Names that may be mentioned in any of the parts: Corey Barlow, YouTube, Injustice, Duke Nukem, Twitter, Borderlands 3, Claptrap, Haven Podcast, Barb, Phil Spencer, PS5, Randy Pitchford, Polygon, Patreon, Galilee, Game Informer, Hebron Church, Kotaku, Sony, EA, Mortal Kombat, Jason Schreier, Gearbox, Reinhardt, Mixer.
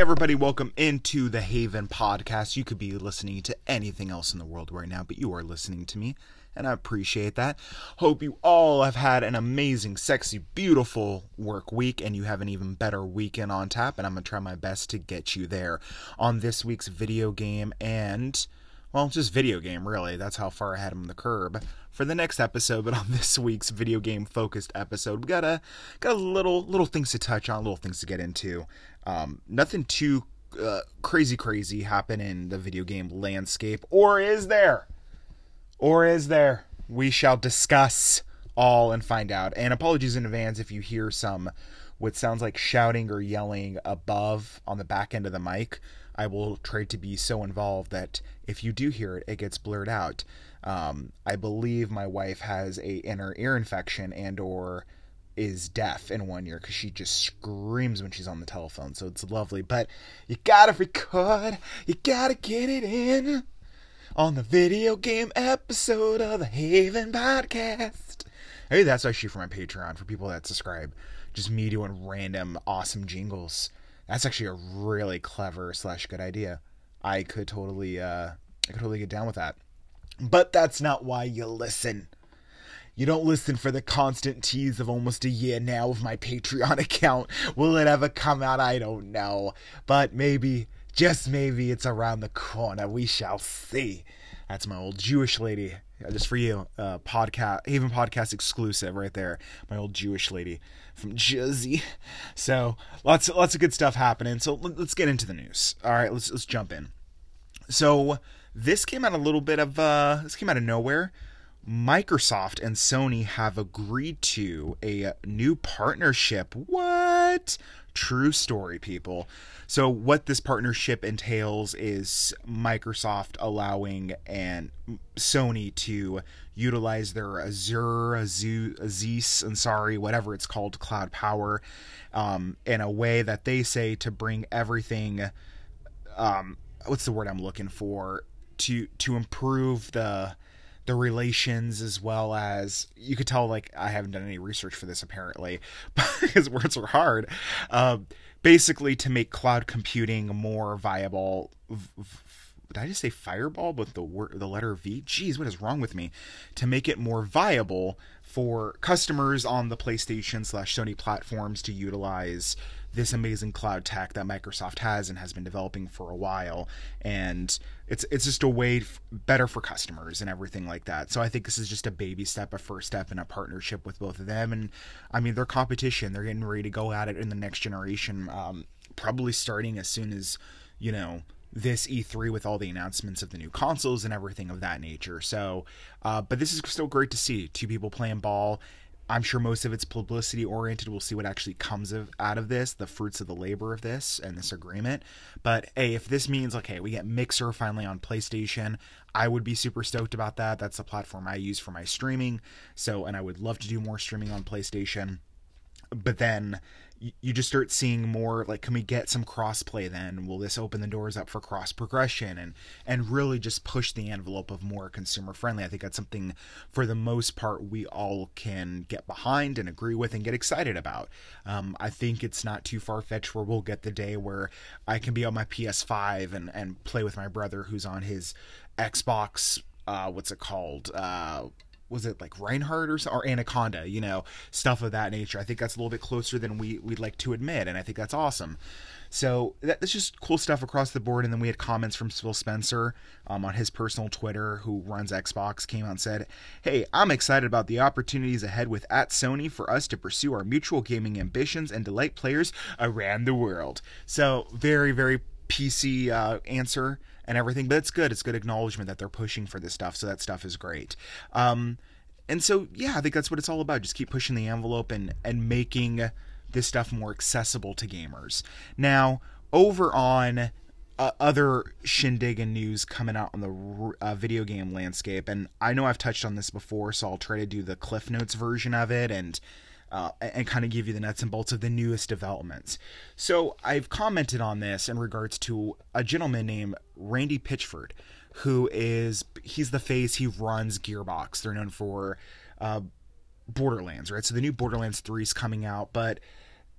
Hey everybody, welcome into the Haven Podcast. You could be listening to anything else in the world right now, but you are listening to me, and I appreciate that. Hope you all have had an amazing, sexy, beautiful work week, and you have an even better weekend on tap, and I'm going to try my best to get you there on this week's video game and... well, just video game, really. That's how far I had him on the curb for the next episode. But on this week's video game focused episode, we got a little things to touch on, little things to get into. Nothing too crazy happen in the video game landscape, or is there? We shall discuss all and find out. And apologies in advance if you hear some what sounds like shouting or yelling above on the back end of the mic. I will try to be so involved that if you do hear it, it gets blurred out. I believe my wife has an inner ear infection and or is deaf in one ear because she just screams when she's on the telephone. So it's lovely, but you gotta record, you gotta get it in on the video game episode of the Haven Podcast. Hey, that's actually for my Patreon, for people that subscribe. Just me doing random awesome jingles. That's actually a really clever / good idea. I could totally get down with that. But that's not why you listen. You don't listen for the constant tease of almost a year now of my Patreon account. Will it ever come out? I don't know. But maybe, just maybe, it's around the corner. We shall see. That's my old Jewish lady. Just for you, podcast Haven Podcast exclusive right there. My old Jewish lady from Jersey. So lots of good stuff happening. So let's get into the news. All right, let's jump in. So this came out of nowhere. Microsoft and Sony have agreed to a new partnership. What? True story, people. So what this partnership entails is Microsoft allowing and Sony to utilize their Azure cloud power in a way that they say to bring everything to improve the relations, as well as, you could tell, like, I haven't done any research for this apparently because words are hard, basically to make cloud computing more viable. Did I just say fireball with the letter V? Jeez, what is wrong with me? To make it more viable for customers on the PlayStation / Sony platforms to utilize this amazing cloud tech that Microsoft has and has been developing for a while. And it's just a way better for customers and everything like that. So I think this is just a baby step, a first step in a partnership with both of them. And I mean, their competition, they're getting ready to go at it in the next generation, probably starting as soon as, you know, this E3 with all the announcements of the new consoles and everything of that nature. So, but this is still great to see. Two people playing ball. I'm sure most of it's publicity oriented. We'll see what actually comes out of this, the fruits of the labor of this and this agreement. But hey, if this means, okay, we get Mixer finally on PlayStation, I would be super stoked about that. That's the platform I use for my streaming. So, and I would love to do more streaming on PlayStation. But then you just start seeing more, like, can we get some cross-play then? Will this open the doors up for cross-progression and really just push the envelope of more consumer-friendly? I think that's something, for the most part, we all can get behind and agree with and get excited about. I think it's not too far-fetched where we'll get the day where I can be on my PS5 and play with my brother who's on his Xbox, was it like Reinhardt or Anaconda, you know, stuff of that nature. I think that's a little bit closer than we'd like to admit, and I think that's awesome. So that's just cool stuff across the board. And then we had comments from Phil Spencer on his personal Twitter, who runs Xbox, came out and said, "Hey, I'm excited about the opportunities ahead at Sony for us to pursue our mutual gaming ambitions and delight players around the world." So very, very PC answer and everything, but it's good. It's good acknowledgement that they're pushing for this stuff, so that stuff is great. And so, yeah, I think that's what it's all about. Just keep pushing the envelope and making this stuff more accessible to gamers. Now, over on other shindig and news coming out on the video game landscape, and I know I've touched on this before, so I'll try to do the Cliff Notes version of it and kind of give you the nuts and bolts of the newest developments. So I've commented on this in regards to a gentleman named Randy Pitchford, who's the face, he runs Gearbox. They're known for Borderlands, right? So the new Borderlands 3 is coming out, but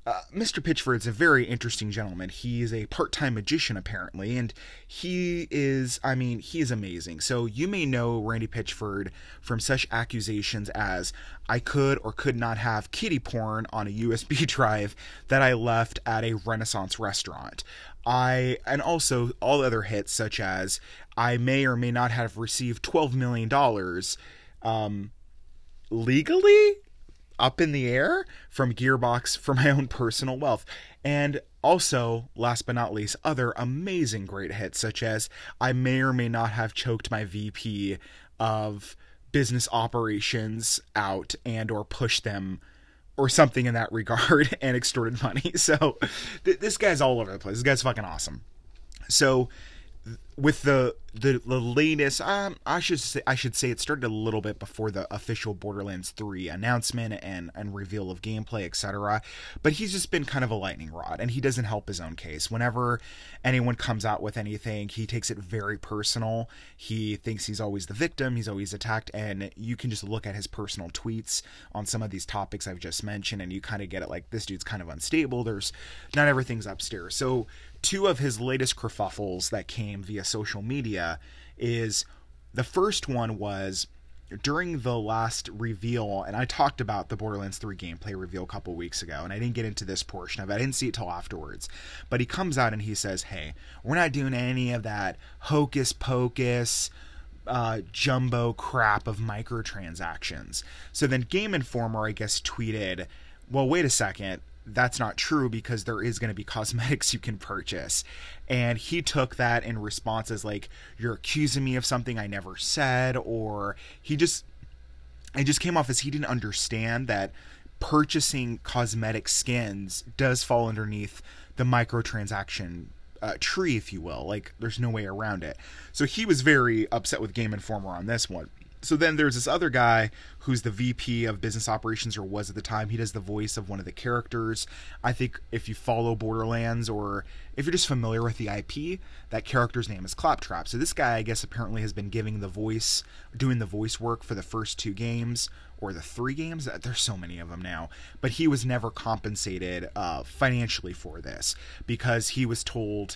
Mr. Pitchford's a very interesting gentleman. He is a part-time magician, apparently, and he is amazing. So you may know Randy Pitchford from such accusations as, I could or could not have kitty porn on a USB drive that I left at a Renaissance restaurant. And also all other hits such as, I may or may not have received $12 million legally? Up in the air from Gearbox for my own personal wealth. And also, last but not least, other amazing great hits such as, I may or may not have choked my VP of business operations out and or pushed them or something in that regard and extorted money. So this guy's all over the place. This guy's fucking awesome. So with the latest, I should say it started a little bit before the official Borderlands 3 announcement and reveal of gameplay, etc. But he's just been kind of a lightning rod, and he doesn't help his own case. Whenever anyone comes out with anything, he takes it very personal. He thinks he's always the victim, he's always attacked, and you can just look at his personal tweets on some of these topics I've just mentioned, and you kind of get it like, this dude's kind of unstable, there's not everything's upstairs. So two of his latest kerfuffles that came via social media is, the first one was during the last reveal, and I talked about the Borderlands 3 gameplay reveal a couple weeks ago, and I didn't get into this portion of it. I didn't see it till afterwards. But he comes out and he says, hey, we're not doing any of that hocus pocus jumbo crap of microtransactions. So then Game Informer, I guess, tweeted, well, wait a second. That's not true, because there is going to be cosmetics you can purchase. And he took that in response as like, you're accusing me of something I never said, or it just came off as he didn't understand that purchasing cosmetic skins does fall underneath the microtransaction tree, if you will. Like, there's no way around it. So he was very upset with Game Informer on this one. So then there's this other guy who's the VP of business operations, or was at the time. He does the voice of one of the characters. I think if you follow Borderlands, or if you're just familiar with the IP, that character's name is Claptrap. So this guy, I guess, apparently has been doing the voice work for the first two games, or the three games. There's so many of them now. But he was never compensated financially for this, because he was told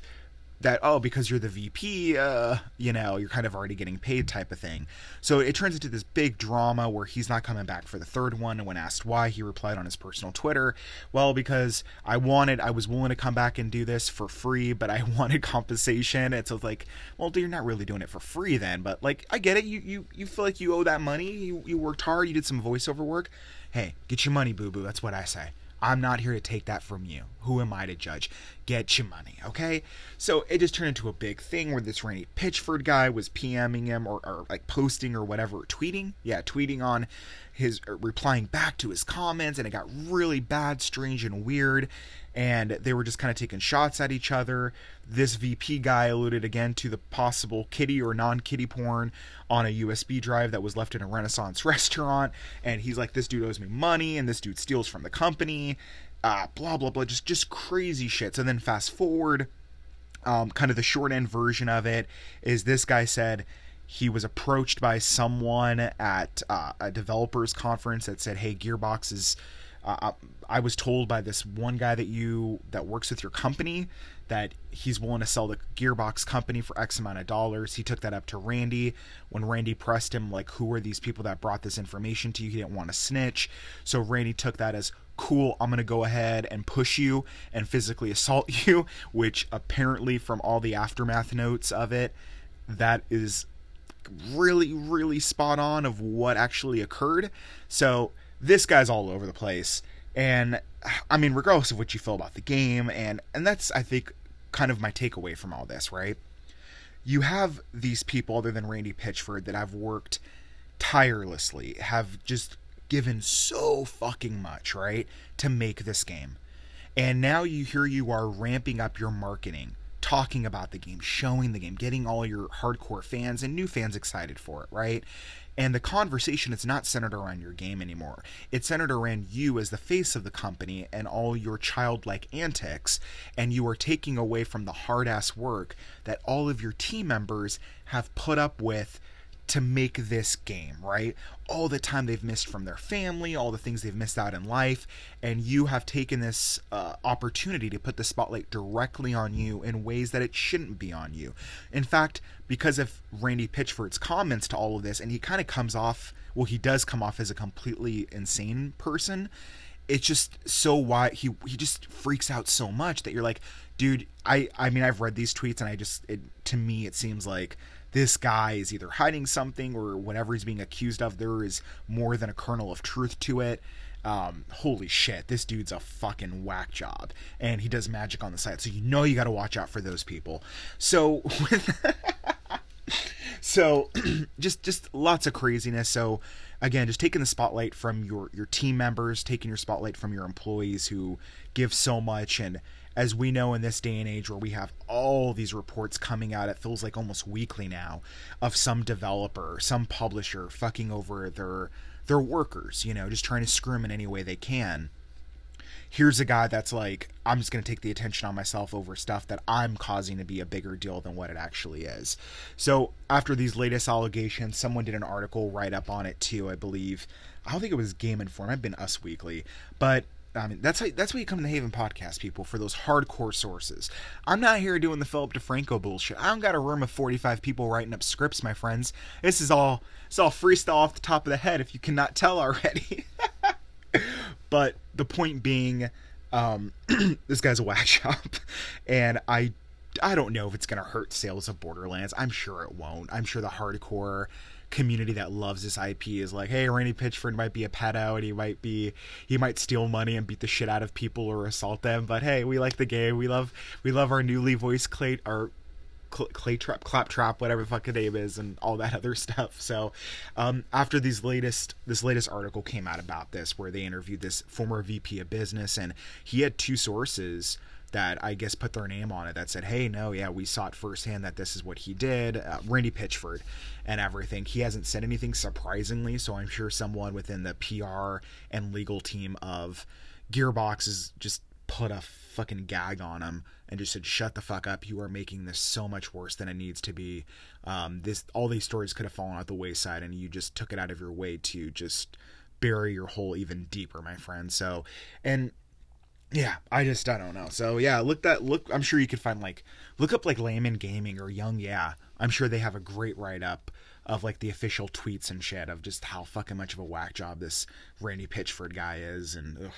that, oh, because you're the VP, you're kind of already getting paid, type of thing. So it turns into this big drama where he's not coming back for the third one. And when asked why, he replied on his personal Twitter, well, because I was willing to come back and do this for free, but I wanted compensation. And so it's like, well, you're not really doing it for free then, but like, I get it. You feel like you owe that money. You worked hard. You did some voiceover work. Hey, get your money, boo-boo. That's what I say. I'm not here to take that from you. Who am I to judge? Get your money, okay? So it just turned into a big thing where this Randy Pitchford guy was PMing him or like posting or whatever, tweeting. Yeah, tweeting on his, replying back to his comments, and it got really bad, strange, and weird. And they were just kind of taking shots at each other. This VP guy alluded again to the possible kitty or non-kitty porn on a USB drive that was left in a Renaissance restaurant. And he's like, this dude owes me money, and this dude steals from the company, blah, blah, blah, just crazy shit. So then fast forward, kind of the short end version of it is, this guy said he was approached by someone at a developers conference that said, hey, Gearbox is... I was told by this one guy that works with your company that he's willing to sell the Gearbox company for X amount of dollars. He took that up to Randy. When Randy pressed him, like, who are these people that brought this information to you? He didn't want to snitch. So Randy took that as, cool, I'm going to go ahead and push you and physically assault you, which apparently from all the aftermath notes of it, that is really, really spot on of what actually occurred. So... this guy's all over the place, and I mean, regardless of what you feel about the game, and that's, I think, kind of my takeaway from all this, right? You have these people other than Randy Pitchford that have worked tirelessly, have just given so fucking much, right, to make this game, and now you are ramping up your marketing, talking about the game, showing the game, getting all your hardcore fans and new fans excited for it, right? And the conversation is not centered around your game anymore. It's centered around you as the face of the company and all your childlike antics. And you are taking away from the hard-ass work that all of your team members have put up with to make this game, right? All the time they've missed from their family, all the things they've missed out in life, and you have taken this opportunity to put the spotlight directly on you in ways that it shouldn't be on you. In fact, because of Randy Pitchford's comments to all of this, and he kind of comes off, well, he does come off as a completely insane person. It's just so why he just freaks out so much that you're like, dude, I mean, I've read these tweets and I just, to me, it seems like this guy is either hiding something or whatever he's being accused of, there is more than a kernel of truth to it. Holy shit, this dude's a fucking whack job and he does magic on the side. So, you know, you got to watch out for those people. So, just lots of craziness. So, again, just taking the spotlight from your team members, taking your spotlight from your employees who give so much. And as we know in this day and age where we have all these reports coming out, it feels like almost weekly now, of some developer, some publisher fucking over their workers, you know, just trying to screw them in any way they can. Here's a guy that's like, I'm just going to take the attention on myself over stuff that I'm causing to be a bigger deal than what it actually is. So after these latest allegations, someone did an article write up on it too, I believe. I don't think it was Game Informer. I've been Us Weekly. But I mean, that's why you come to the Haven Podcast, people, for those hardcore sources. I'm not here doing the Philip DeFranco bullshit. I don't got a room of 45 people writing up scripts, my friends. This is all, it's all freestyle off the top of the head if you cannot tell already. But the point being, this guy's a whack job, and I don't know if it's going to hurt sales of Borderlands. I'm sure it won't. I'm sure the hardcore community that loves this IP is like, hey, Randy Pitchford might be a pedo, and he might steal money and beat the shit out of people or assault them. But hey, we like the game. We love our newly voiced Claptrap, whatever the fuck the name is, and all that other stuff. So after this latest article came out about this, where they interviewed this former VP of business, and he had two sources that I guess put their name on it that said, hey, no, yeah, we saw it firsthand that this is what he did, Randy Pitchford and everything. He hasn't said anything, surprisingly, so I'm sure someone within the PR and legal team of Gearbox is just put a fucking gag on him and just said, shut the fuck up, you are making this so much worse than it needs to be. All these stories could have fallen out the wayside, and you just took it out of your way to just bury your hole even deeper, my friend. So, and yeah, I don't know. So yeah, look, I'm sure you could find, like, look up like Layman Gaming or Young. Yeah, I'm sure they have a great write-up of like the official tweets and shit of just how fucking much of a whack job this Randy Pitchford guy is. And ugh.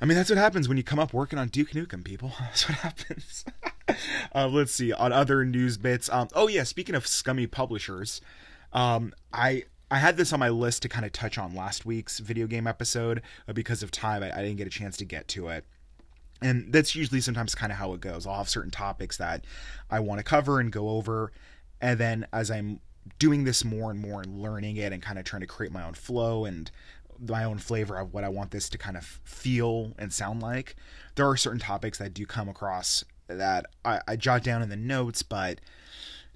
I mean, that's what happens when you come up working on Duke Nukem, people. That's what happens. Let's see. On other news bits. Oh, yeah. Speaking of scummy publishers, I had this on my list to kind of touch on last week's video game episode. Because of time, I didn't get a chance to get to it. And that's usually sometimes kind of how it goes. I'll have certain topics that I want to cover and go over. And then as I'm doing this more and more and learning it and kind of trying to create my own flow and my own flavor of what I want this to kind of feel and sound like, there are certain topics that do come across that I jot down in the notes, but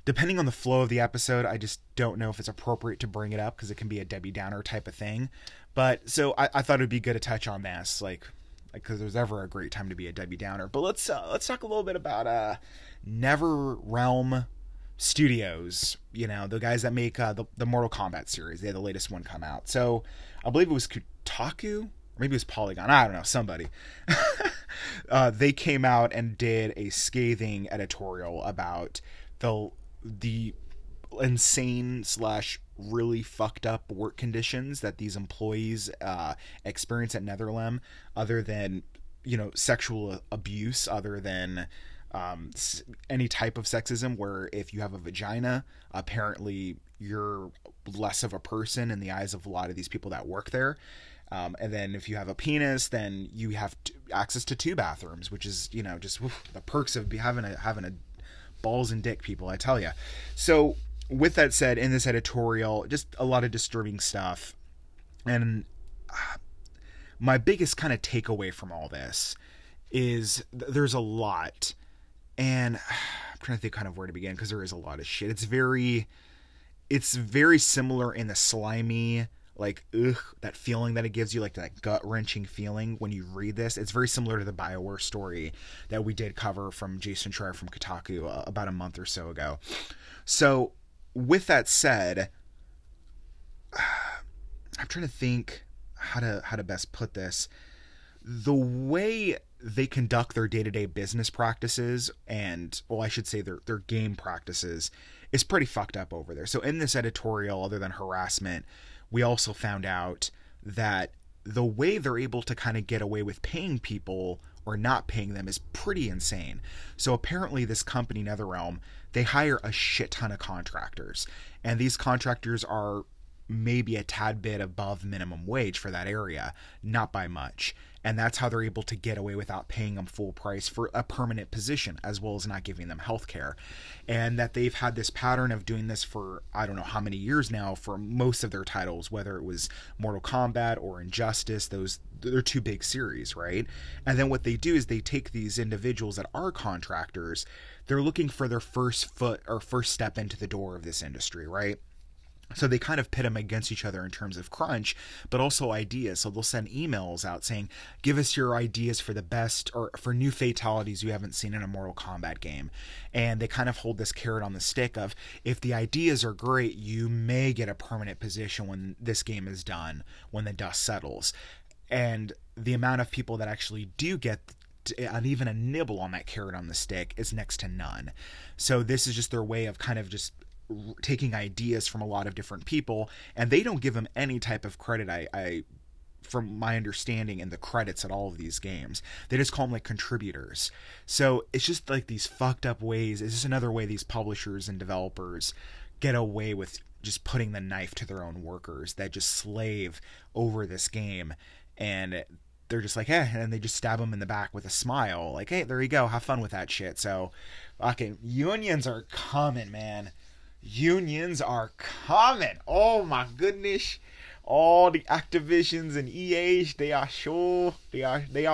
depending on the flow of the episode, I just don't know if it's appropriate to bring it up because it can be a Debbie Downer type of thing. But so I thought it'd be good to touch on this, like, because there's ever a great time to be a Debbie Downer. But let's talk a little bit about NetherRealm Studios, you know, the guys that make the Mortal Kombat series. They had the latest one come out. So I believe it was Kotaku, or maybe it was Polygon. I don't know, somebody. They came out and did a scathing editorial about the insane / really fucked up work conditions that these employees experience at NetherRealm, other than, you know, sexual abuse, other than any type of sexism, where if you have a vagina, apparently you're less of a person in the eyes of a lot of these people that work there. And then if you have a penis, then you have access to two bathrooms, which is, you know, just the perks of having a balls and dick, people, I tell you. So with that said, in this editorial, just a lot of disturbing stuff. And my biggest kind of takeaway from all this is there's a lot. And I'm trying to think kind of where to begin, because there is a lot of shit. It's very similar in the slimy, like, ugh, that feeling that it gives you, like that gut-wrenching feeling when you read this. It's very similar to the BioWare story that we did cover from Jason Schreier from Kotaku about a month or so ago. So with that said, I'm trying to think how to best put this. The way they conduct their day-to-day business practices and, well, I should say their game practices is pretty fucked up over there. So in this editorial, other than harassment, we also found out that the way they're able to kind of get away with paying people or not paying them is pretty insane. So apparently this company, NetherRealm, they hire a shit ton of contractors, and these contractors are maybe a tad bit above minimum wage for that area, not by much. And that's how they're able to get away without paying them full price for a permanent position, as well as not giving them health care. And that they've had this pattern of doing this for, I don't know how many years now, for most of their titles, whether it was Mortal Kombat or Injustice. They're two big series, right? And then what they do is they take these individuals that are contractors, they're looking for their first step into the door of this industry, right? So they kind of pit them against each other in terms of crunch, but also ideas. So they'll send emails out saying, give us your ideas for the best or for new fatalities you haven't seen in a Mortal Kombat game. And they kind of hold this carrot on the stick of, if the ideas are great, you may get a permanent position when this game is done, when the dust settles. And the amount of people that actually do get even a nibble on that carrot on the stick is next to none. So this is just their way of kind of just taking ideas from a lot of different people, and they don't give them any type of credit, I from my understanding, in the credits at all of these games. They just call them like contributors. So it's just like these fucked up ways. It's just another way these publishers and developers get away with just putting the knife to their own workers that just slave over this game, and they're just like, hey, and they just stab them in the back with a smile, like, hey, there you go, have fun with that shit. So fucking unions are coming, man. Unions are coming. Oh my goodness. All the Activisions and EAs, they are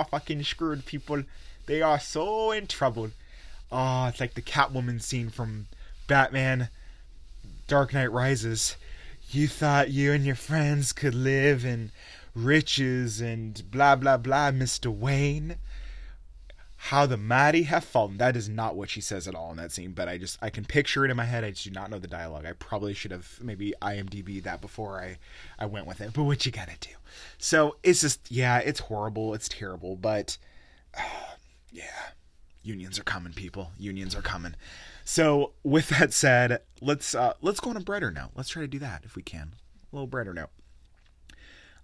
fucking screwed, people. They are so in trouble. Oh, it's like the Catwoman scene from Batman Dark Knight Rises. You thought you and your friends could live in riches and blah blah blah, Mr. Wayne. How the mighty have fallen. That is not what she says at all in that scene, but I can picture it in my head. I just do not know the dialogue. I probably should have maybe IMDb'd that before I went with it, but what you gotta do. So it's just, yeah, it's horrible. It's terrible, but yeah, unions are coming, people. Unions are coming. So with that said, let's go on a brighter note. Let's try to do that if we can. A little brighter note.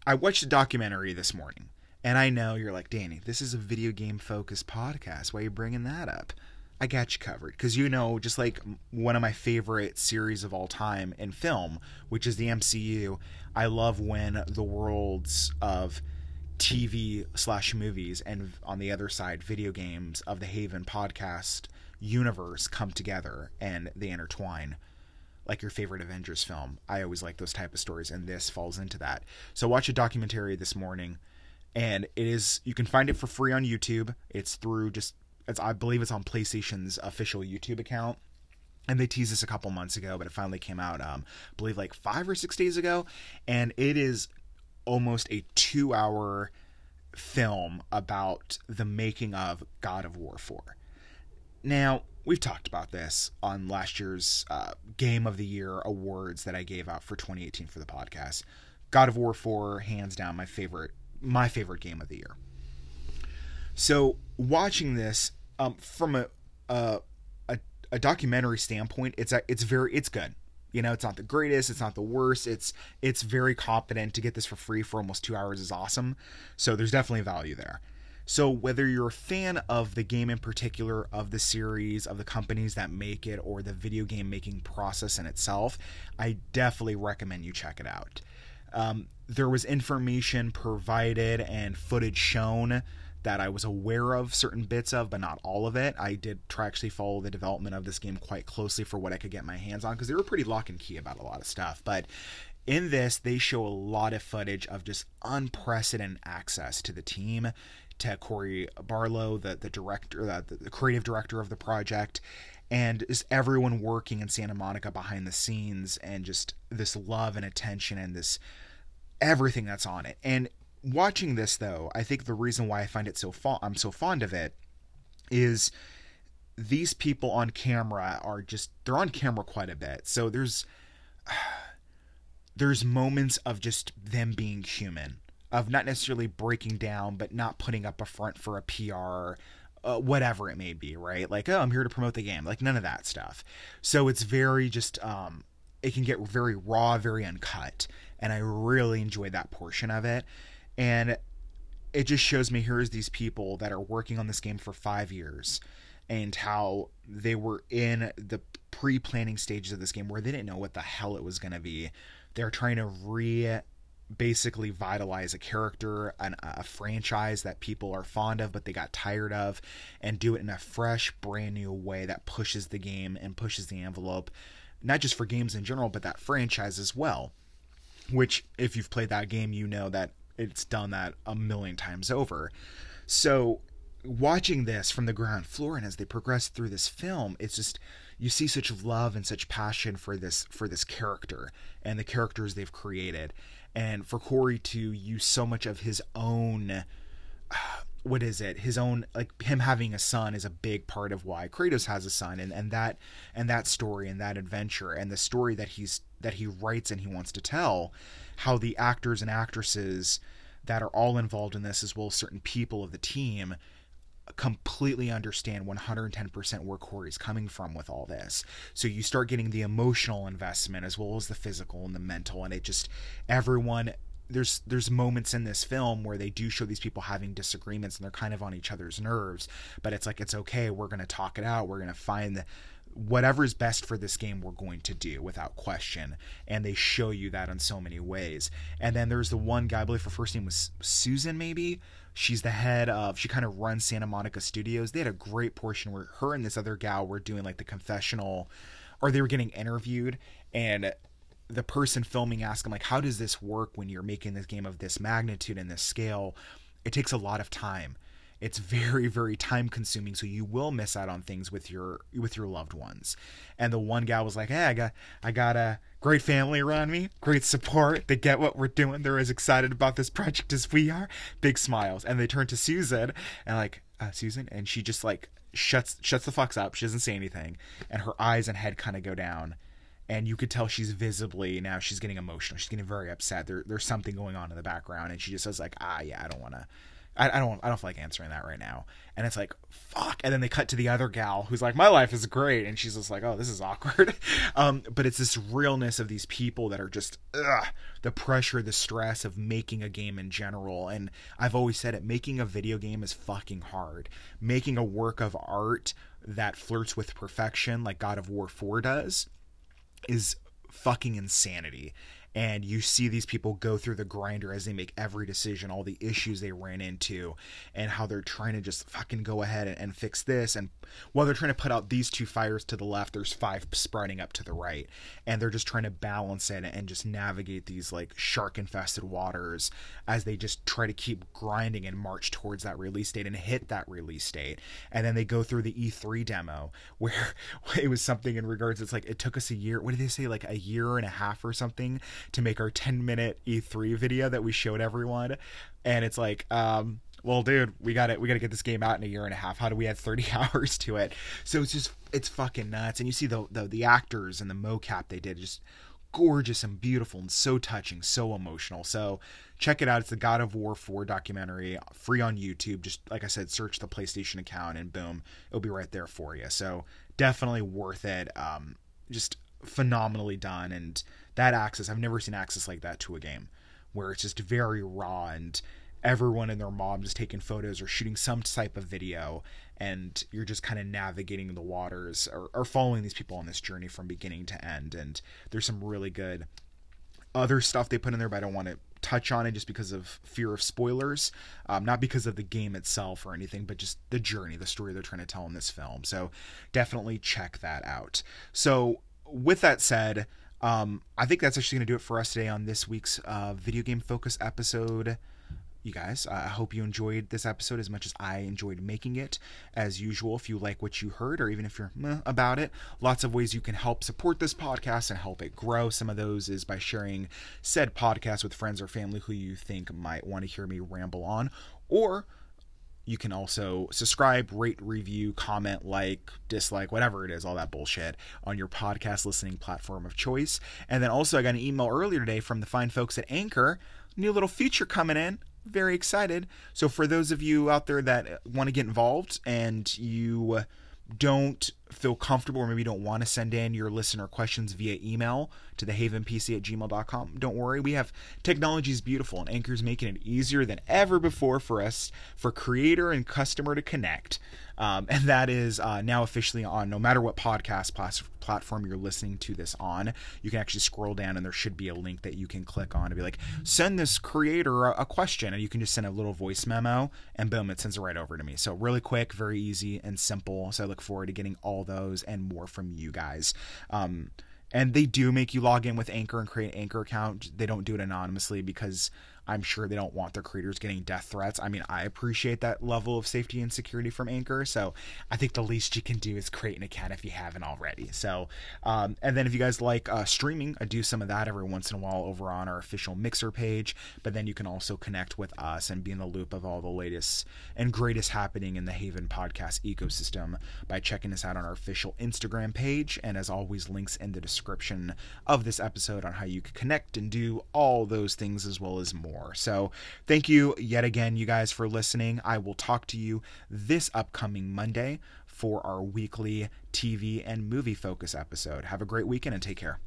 I watched a documentary this morning. And I know you're like, Danny, this is a video game focused podcast. Why are you bringing that up? I got you covered. Because, you know, just like one of my favorite series of all time in film, which is the MCU, I love when the worlds of TV/movies and on the other side, video games of the Haven podcast universe come together and they intertwine. Like your favorite Avengers film. I always like those type of stories, and this falls into that. So watch a documentary this morning. And it is, you can find it for free on YouTube. It's through I believe it's on PlayStation's official YouTube account. And they teased this a couple months ago, but it finally came out, I believe like 5 or 6 days ago. And it is almost a 2-hour film about the making of God of War 4. Now, we've talked about this on last year's Game of the Year awards that I gave out for 2018 for the podcast. God of War 4, hands down, my favorite game of the year. So watching this from a documentary standpoint, it's good. You know, it's not the greatest, it's not the worst. It's very competent. To get this for free for almost 2 hours is awesome. So there's definitely value there. So whether you're a fan of the game in particular, of the series, of the companies that make it, or the video game making process in itself, I definitely recommend you check it out. There was information provided and footage shown that I was aware of certain bits of, but not all of it. I did try actually follow the development of this game quite closely for what I could get my hands on, because they were pretty lock and key about a lot of stuff. But in this, they show a lot of footage of just unprecedented access to the team, to Corey Barlow, the director, the creative director of the project, and just everyone working in Santa Monica behind the scenes, and just this love and attention and this everything that's on it. And watching this, though, I think the reason why I find it I'm so fond of it is these people on camera are just, they're on camera quite a bit. So there's moments of just them being human, of not necessarily breaking down, but not putting up a front for a PR, whatever it may be, right? Like, oh, I'm here to promote the game. Like, none of that stuff. So it's very just, it can get very raw, very uncut. And I really enjoyed that portion of it. And it just shows me, here's these people that are working on this game for 5 years, and how they were in the pre-planning stages of this game where they didn't know what the hell it was going to be. They're trying to basically vitalize a character, a franchise that people are fond of but they got tired of, and do it in a fresh, brand new way that pushes the game and pushes the envelope, not just for games in general, but that franchise as well, which, if you've played that game, you know that it's done that a million times over. So watching this from the ground floor, and as they progress through this film, it's just, you see such love and such passion for this character and the characters they've created. And for Corey to use so much of his own, like, him having a son is a big part of why Kratos has a son, and that story and that adventure and the story that he writes and he wants to tell, how the actors and actresses that are all involved in this, as well as certain people of the team, completely understand 110% where Corey's coming from with all this. So you start getting the emotional investment as well as the physical and the mental, and it just, everyone, there's moments in this film where they do show these people having disagreements and they're kind of on each other's nerves, but it's like, it's okay, we're going to talk it out, we're going to find whatever's best for this game, we're going to do without question. And they show you that in so many ways. And then there's the one guy, I believe her first name was Susan, maybe. She's the head of, she kind of runs Santa Monica Studios. They had a great portion where her and this other gal were doing like the confessional, or they were getting interviewed, and the person filming asked him, like, how does this work when you're making this game of this magnitude and this scale? It takes a lot of time. It's very, very time consuming. So you will miss out on things with your loved ones. And the one guy was like, hey, I got a great family around me, great support. They get what we're doing. They're as excited about this project as we are. Big smiles. And they turn to Susan and like, Susan. And she just like shuts the fuck up. She doesn't say anything. And her eyes and head kind of go down. And you could tell she's visibly now, she's getting emotional. She's getting very upset. There's something going on in the background. And she just says like, yeah, I don't feel like answering that right now. And it's like, fuck. And then they cut to the other gal who's like, my life is great. And she's just like, oh, this is awkward. But it's this realness of these people that are just, the pressure, the stress of making a game in general. And I've always said it, making a video game is fucking hard. Making a work of art that flirts with perfection, like God of War 4 does, is fucking insanity. And you see these people go through the grinder as they make every decision, all the issues they ran into, and how they're trying to just fucking go ahead and fix this. And while they're trying to put out these two fires to the left, there's five sprouting up to the right. And they're just trying to balance it and just navigate these like shark infested waters as they just try to keep grinding and march towards that release date and hit that release date. And then they go through the E3 demo, where it was something in regards, it's like, it took us a year. What did they say? Like a year and a half or something to make our 10-minute E3 video that we showed everyone. And it's like, well, dude, we got to get this game out in a year and a half. How do we add 30 hours to it? So it's just, it's fucking nuts. And you see the actors and the mocap they did, just gorgeous and beautiful and so touching, so emotional. So check it out. It's the God of War 4 documentary, free on YouTube. Just like I said, search the PlayStation account and boom, it'll be right there for you. So definitely worth it. Just phenomenally done. And that access, I've never seen access like that to a game, where it's just very raw and everyone and their mom just taking photos or shooting some type of video, and you're just kind of navigating the waters or following these people on this journey from beginning to end. And there's some really good other stuff they put in there, but I don't want to touch on it just because of fear of spoilers, not because of the game itself or anything, but just the journey, the story they're trying to tell in this film. So definitely check that out. So with that said, I think that's actually going to do it for us today on this week's video game focus episode. You guys, I hope you enjoyed this episode as much as I enjoyed making it. As usual, if you like what you heard, or even if you're meh about it, lots of ways you can help support this podcast and help it grow. Some of those is by sharing said podcast with friends or family who you think might want to hear me ramble on, or You can also subscribe, rate, review, comment, like, dislike, whatever it is, all that bullshit on your podcast listening platform of choice. And then also I got an email earlier today from the fine folks at Anchor. New little feature coming in. Very excited. So for those of you out there that want to get involved and you don't feel comfortable or maybe don't want to send in your listener questions via email to thehavenpc@gmail.com, don't worry. We have technology is beautiful, and Anchor's making it easier than ever before for us, for creator and customer to connect. And that is now officially on no matter what podcast platform you're listening to this on. You can actually scroll down and there should be a link that you can click on and be like, send this creator a question, and you can just send a little voice memo and boom, it sends it right over to me. So really quick, very easy and simple. So I look forward to getting all those and more from you guys. And they do make you log in with Anchor and create an Anchor account. They don't do it anonymously because I'm sure they don't want their creators getting death threats. I mean, I appreciate that level of safety and security from Anchor. So I think the least you can do is create an account if you haven't already. So, and then if you guys like streaming, I do some of that every once in a while over on our official Mixer page. But then you can also connect with us and be in the loop of all the latest and greatest happening in the Haven podcast ecosystem by checking us out on our official Instagram page. And as always, links in the description of this episode on how you can connect and do all those things as well as more. So thank you yet again, you guys, for listening. I will talk to you this upcoming Monday for our weekly TV and movie focus episode. Have a great weekend and take care.